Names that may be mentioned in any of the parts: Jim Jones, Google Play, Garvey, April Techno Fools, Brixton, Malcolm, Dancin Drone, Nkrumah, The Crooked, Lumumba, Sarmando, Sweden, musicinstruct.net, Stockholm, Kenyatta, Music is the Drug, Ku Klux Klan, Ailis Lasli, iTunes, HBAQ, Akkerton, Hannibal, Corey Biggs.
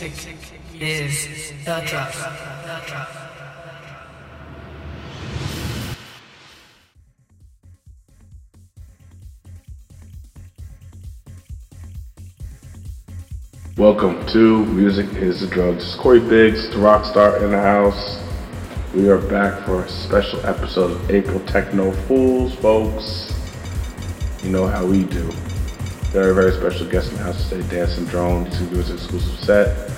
Music is the Drug. Welcome to Music is the Drug. This is Corey Biggs, the rock star in the house. We are back for a special episode of April Techno Fools, folks. You know how we do. Very, very special guest in the house today, Dancin Drone. He's going to do his exclusive set.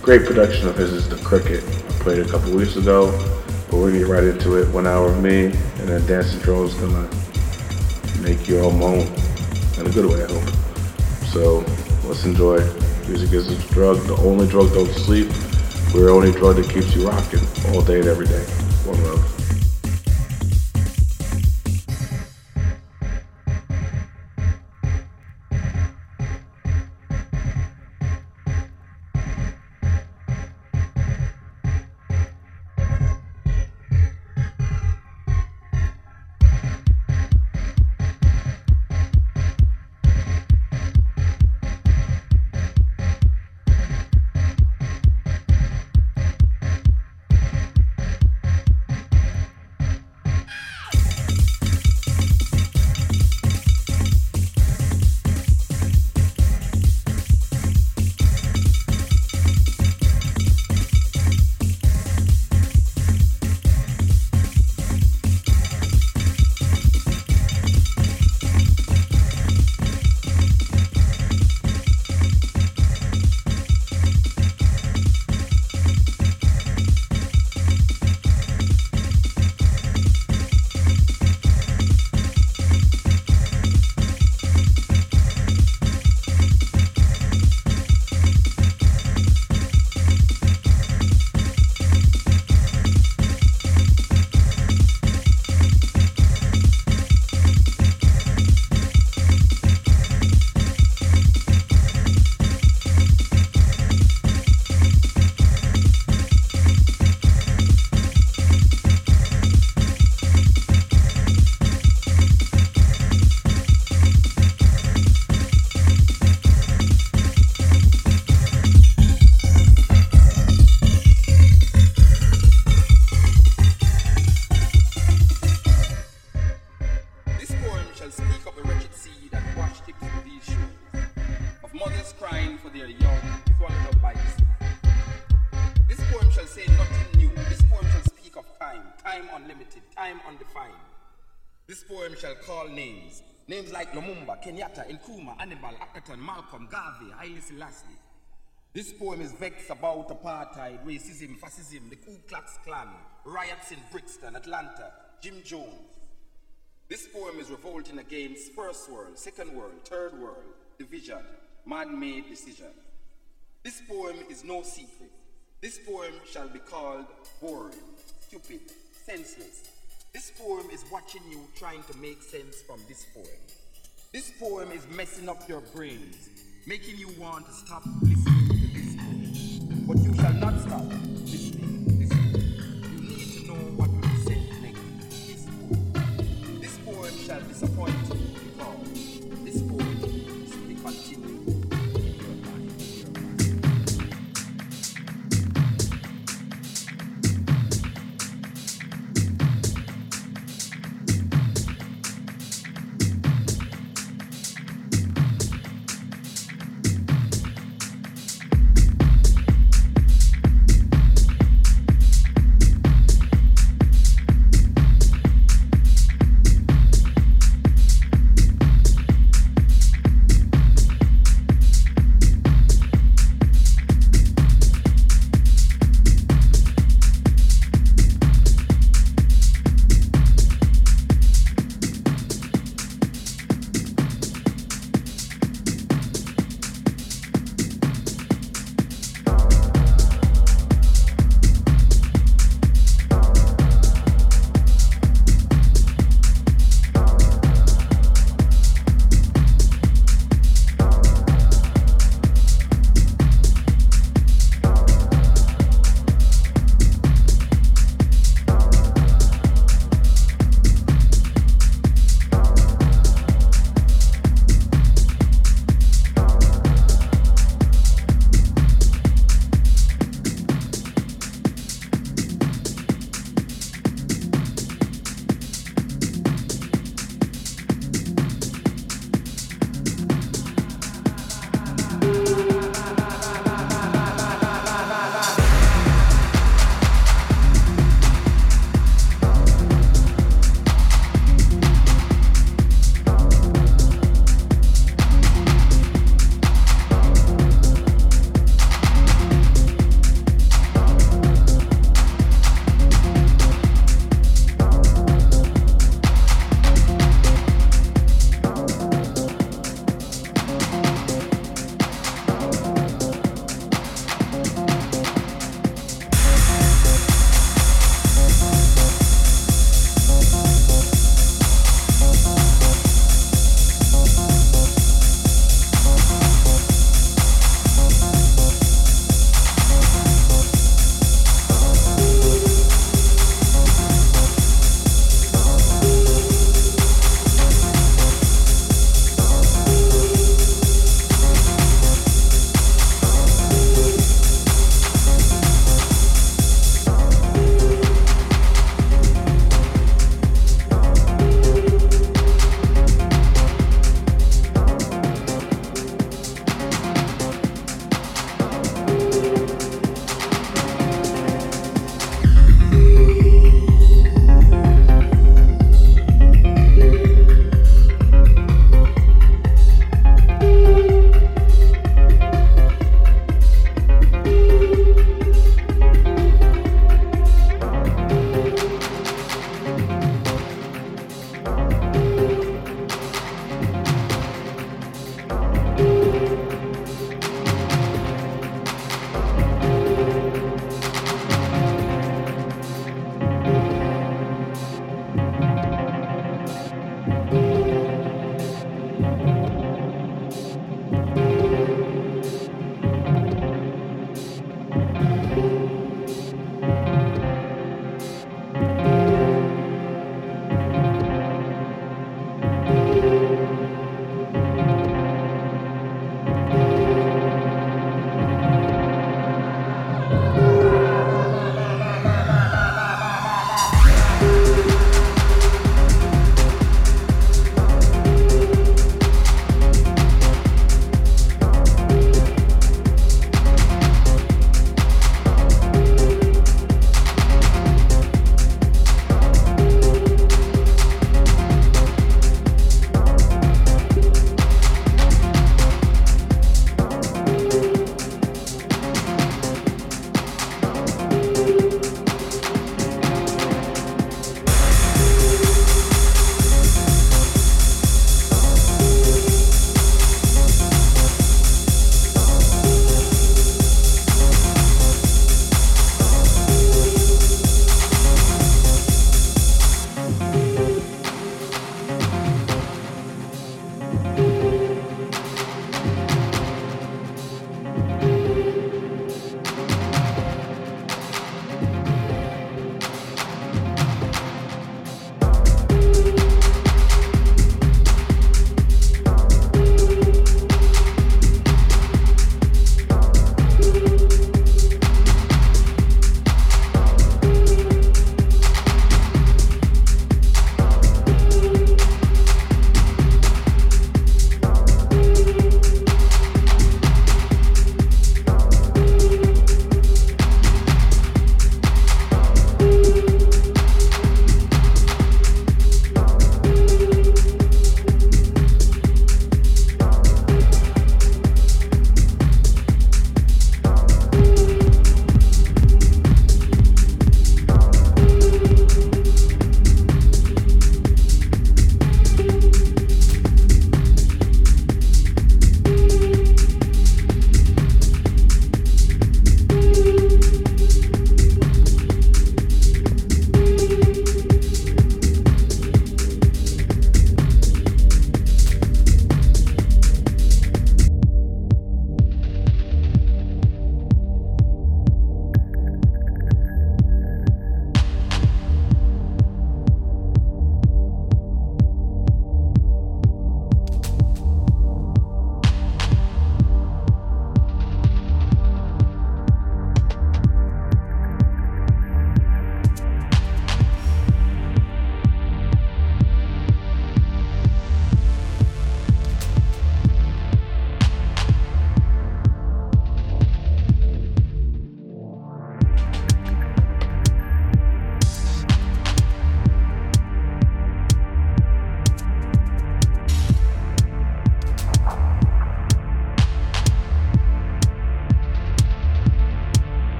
Great production of his is The Crooked. I played it a couple weeks ago, but we're going to get right into it. 1 hour of me, and then Dancin Drone is going to make your own moan. In a good way, I hope. So, let's enjoy. Music is a drug. The only drug don't sleep. We're the only drug that keeps you rocking all day and every day. One love. Names like Lumumba, Kenyatta, Nkrumah, Hannibal, Akkerton, Malcolm, Garvey, Ailis Lasli. This poem is vexed about apartheid, racism, fascism, the Ku Klux Klan, riots in Brixton, Atlanta, Jim Jones. This poem is revolting against first world, second world, third world, division, man-made decision. This poem is no secret. This poem shall be called boring, stupid, senseless. This poem is watching you trying to make sense from this poem. This poem is messing up your brains, making you want to stop listening to this poem. But you shall not stop listening to this poem. You need to know what will be said next to this poem. This poem shall disappoint you because this poem is to be continued.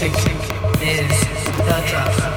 Music is the drug.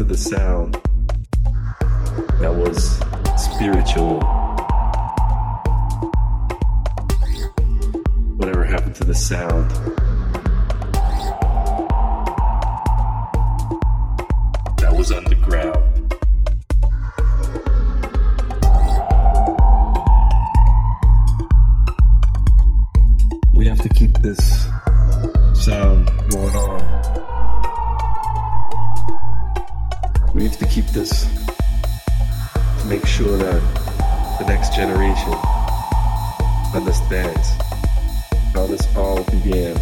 to the sound that was spiritual. Whatever happened to the sound? That was underground. We have to keep this sound going on. We have to keep this to make sure that the next generation understands how this all began.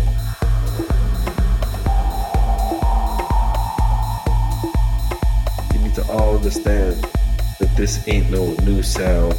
You need to all understand that this ain't no new sound.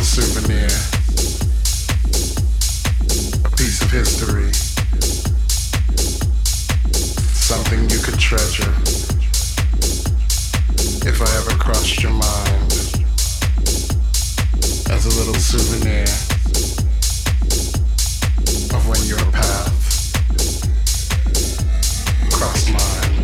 a souvenir, a piece of history, something you could treasure. If I ever crossed your mind, as a little souvenir of when your path crossed mine.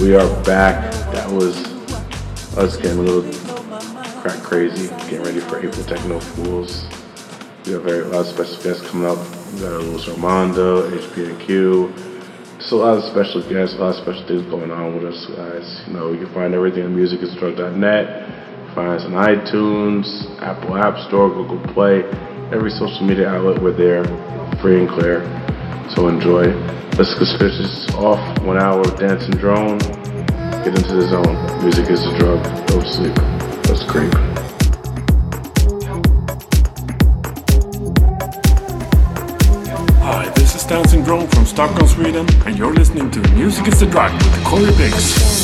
We are back. That was us getting a little crack crazy, getting ready for April Techno Fools. We have a lot of special guests coming up. We got a little Sarmando, HBAQ. Just a lot of special guests, a lot of special things going on with us, guys. You know, you can find everything on musicinstruct.net. Find us on iTunes, Apple App Store, Google Play. Every social media outlet, we're there, free and clear. So enjoy. Let's conspicuous off 1 hour of Dancin Drone. Get into the zone. Music is the drug. Don't sleep. Let's creep. Hi, this is Dancin Drone from Stockholm, Sweden, and you're listening to Music is the Drug with Corey Biggs.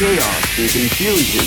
chaos and confusion.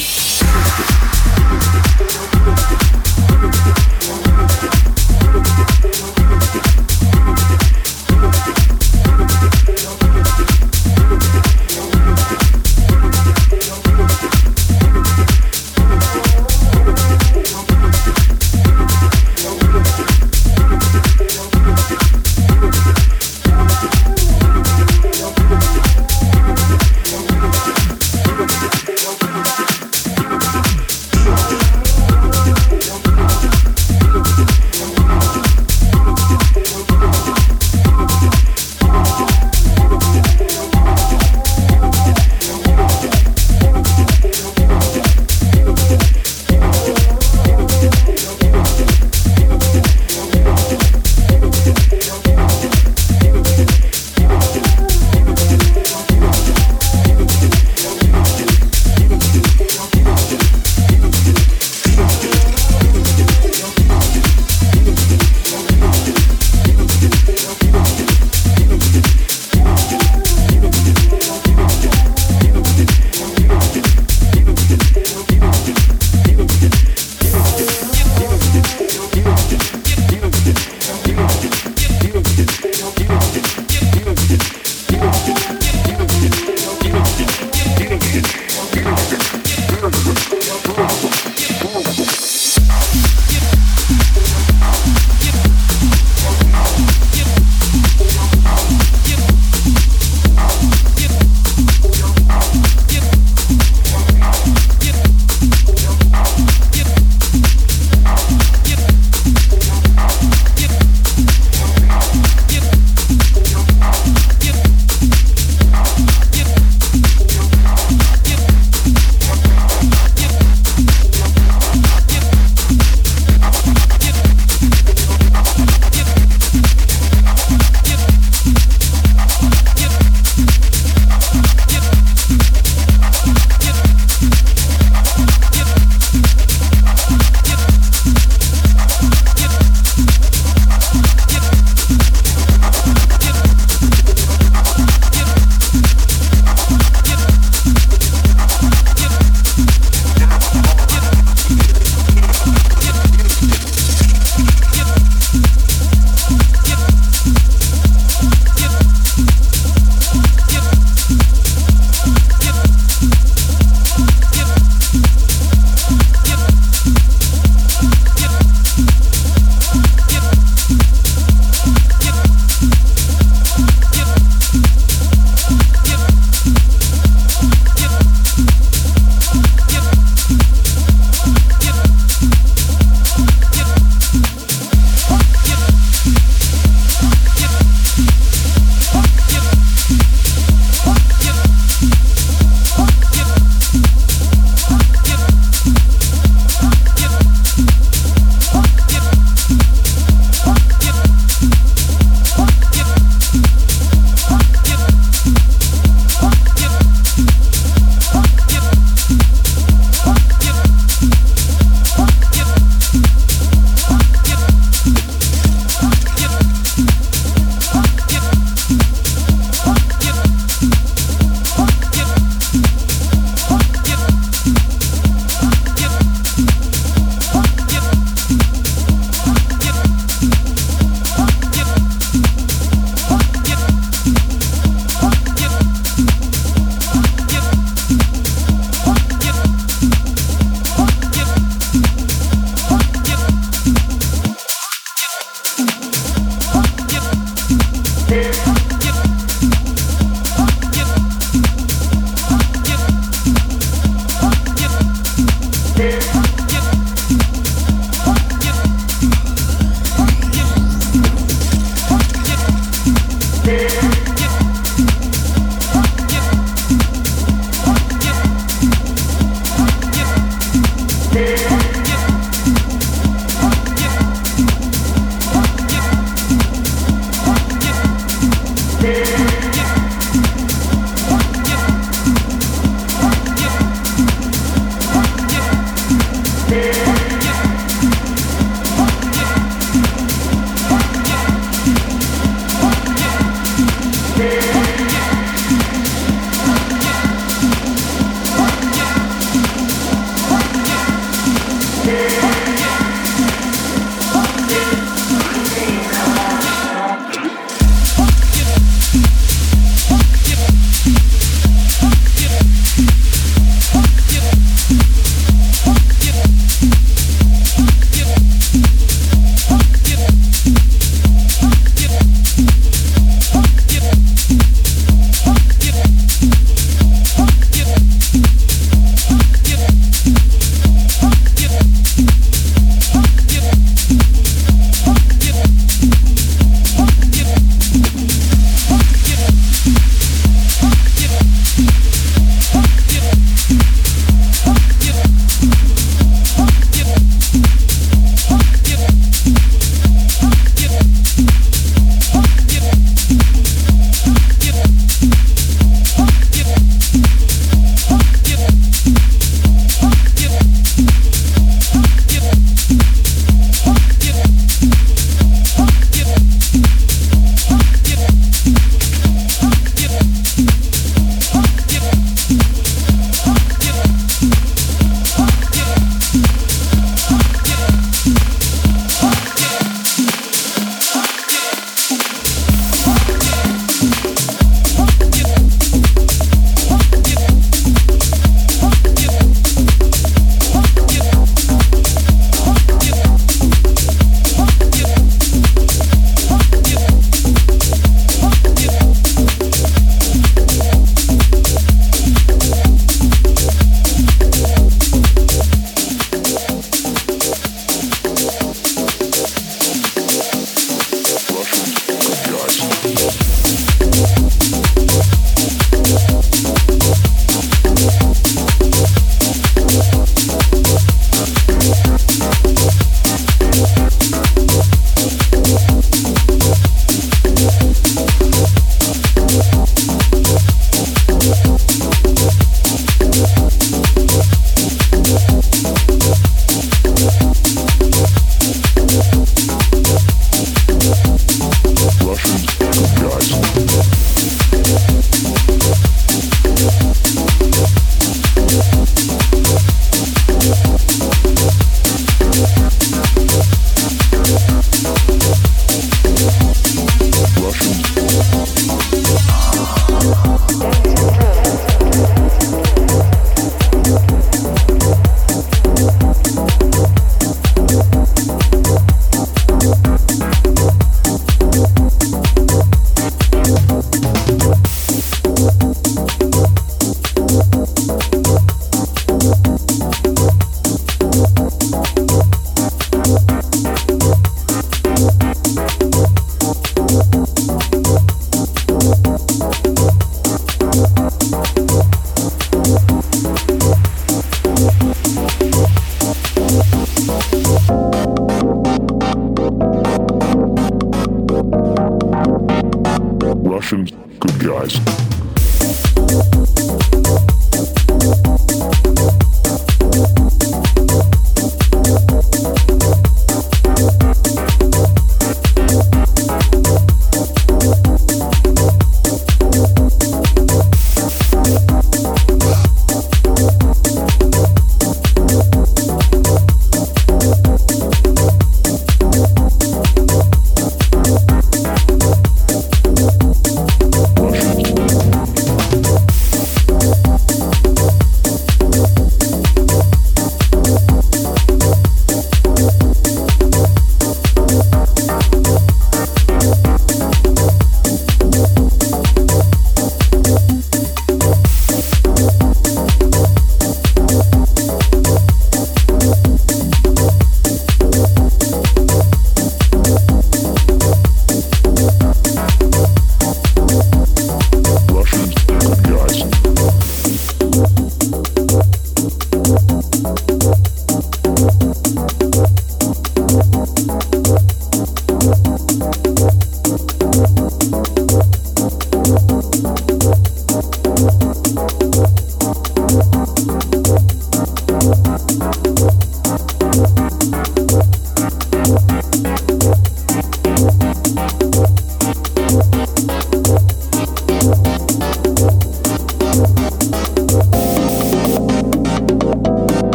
Congratulations, good guys.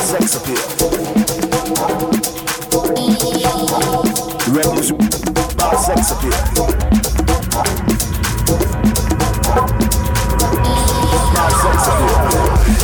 sex appeal. Revolution about sex appeal. About sex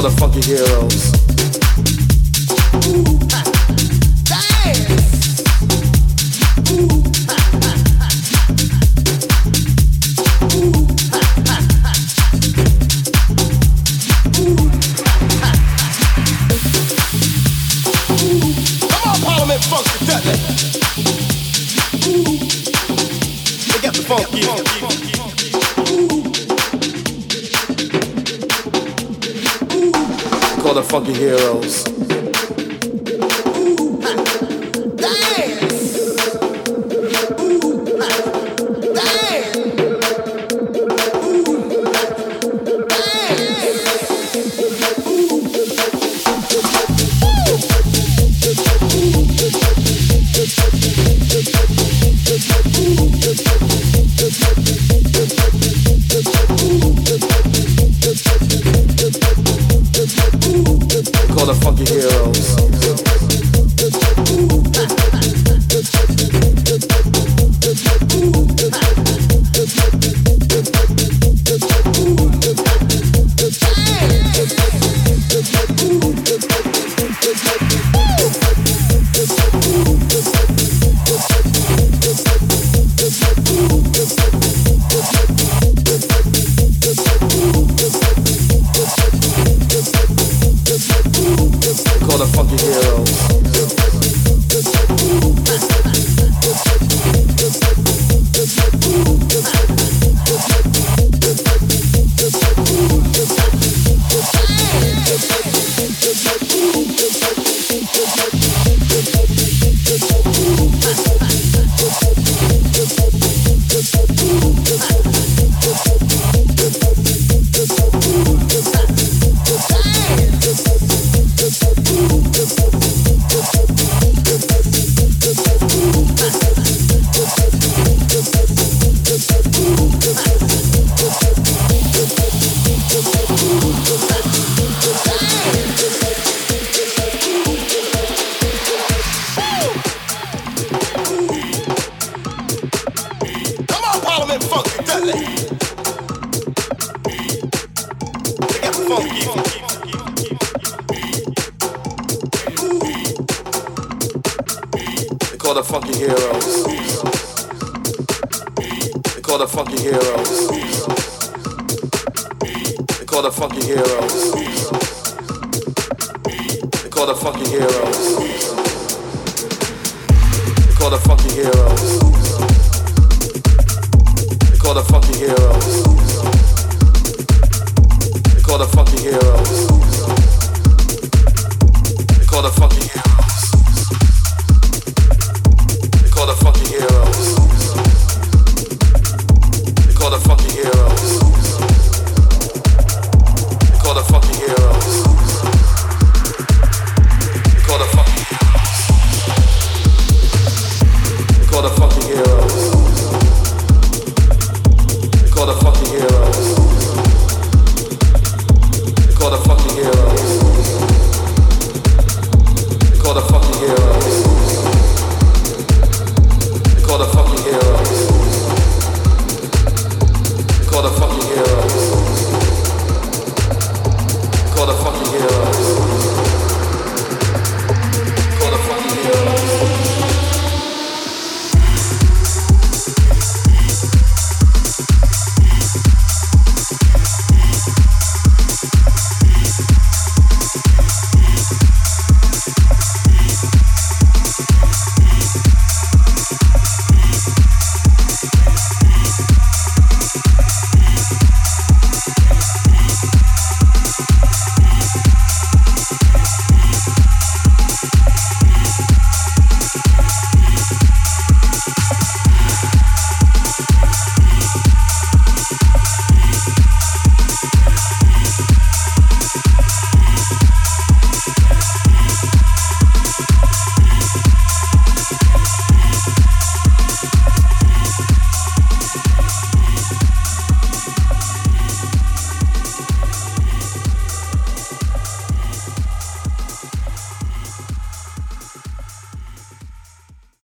for the funky heroes. Funky heroes. They call the fucking heroes.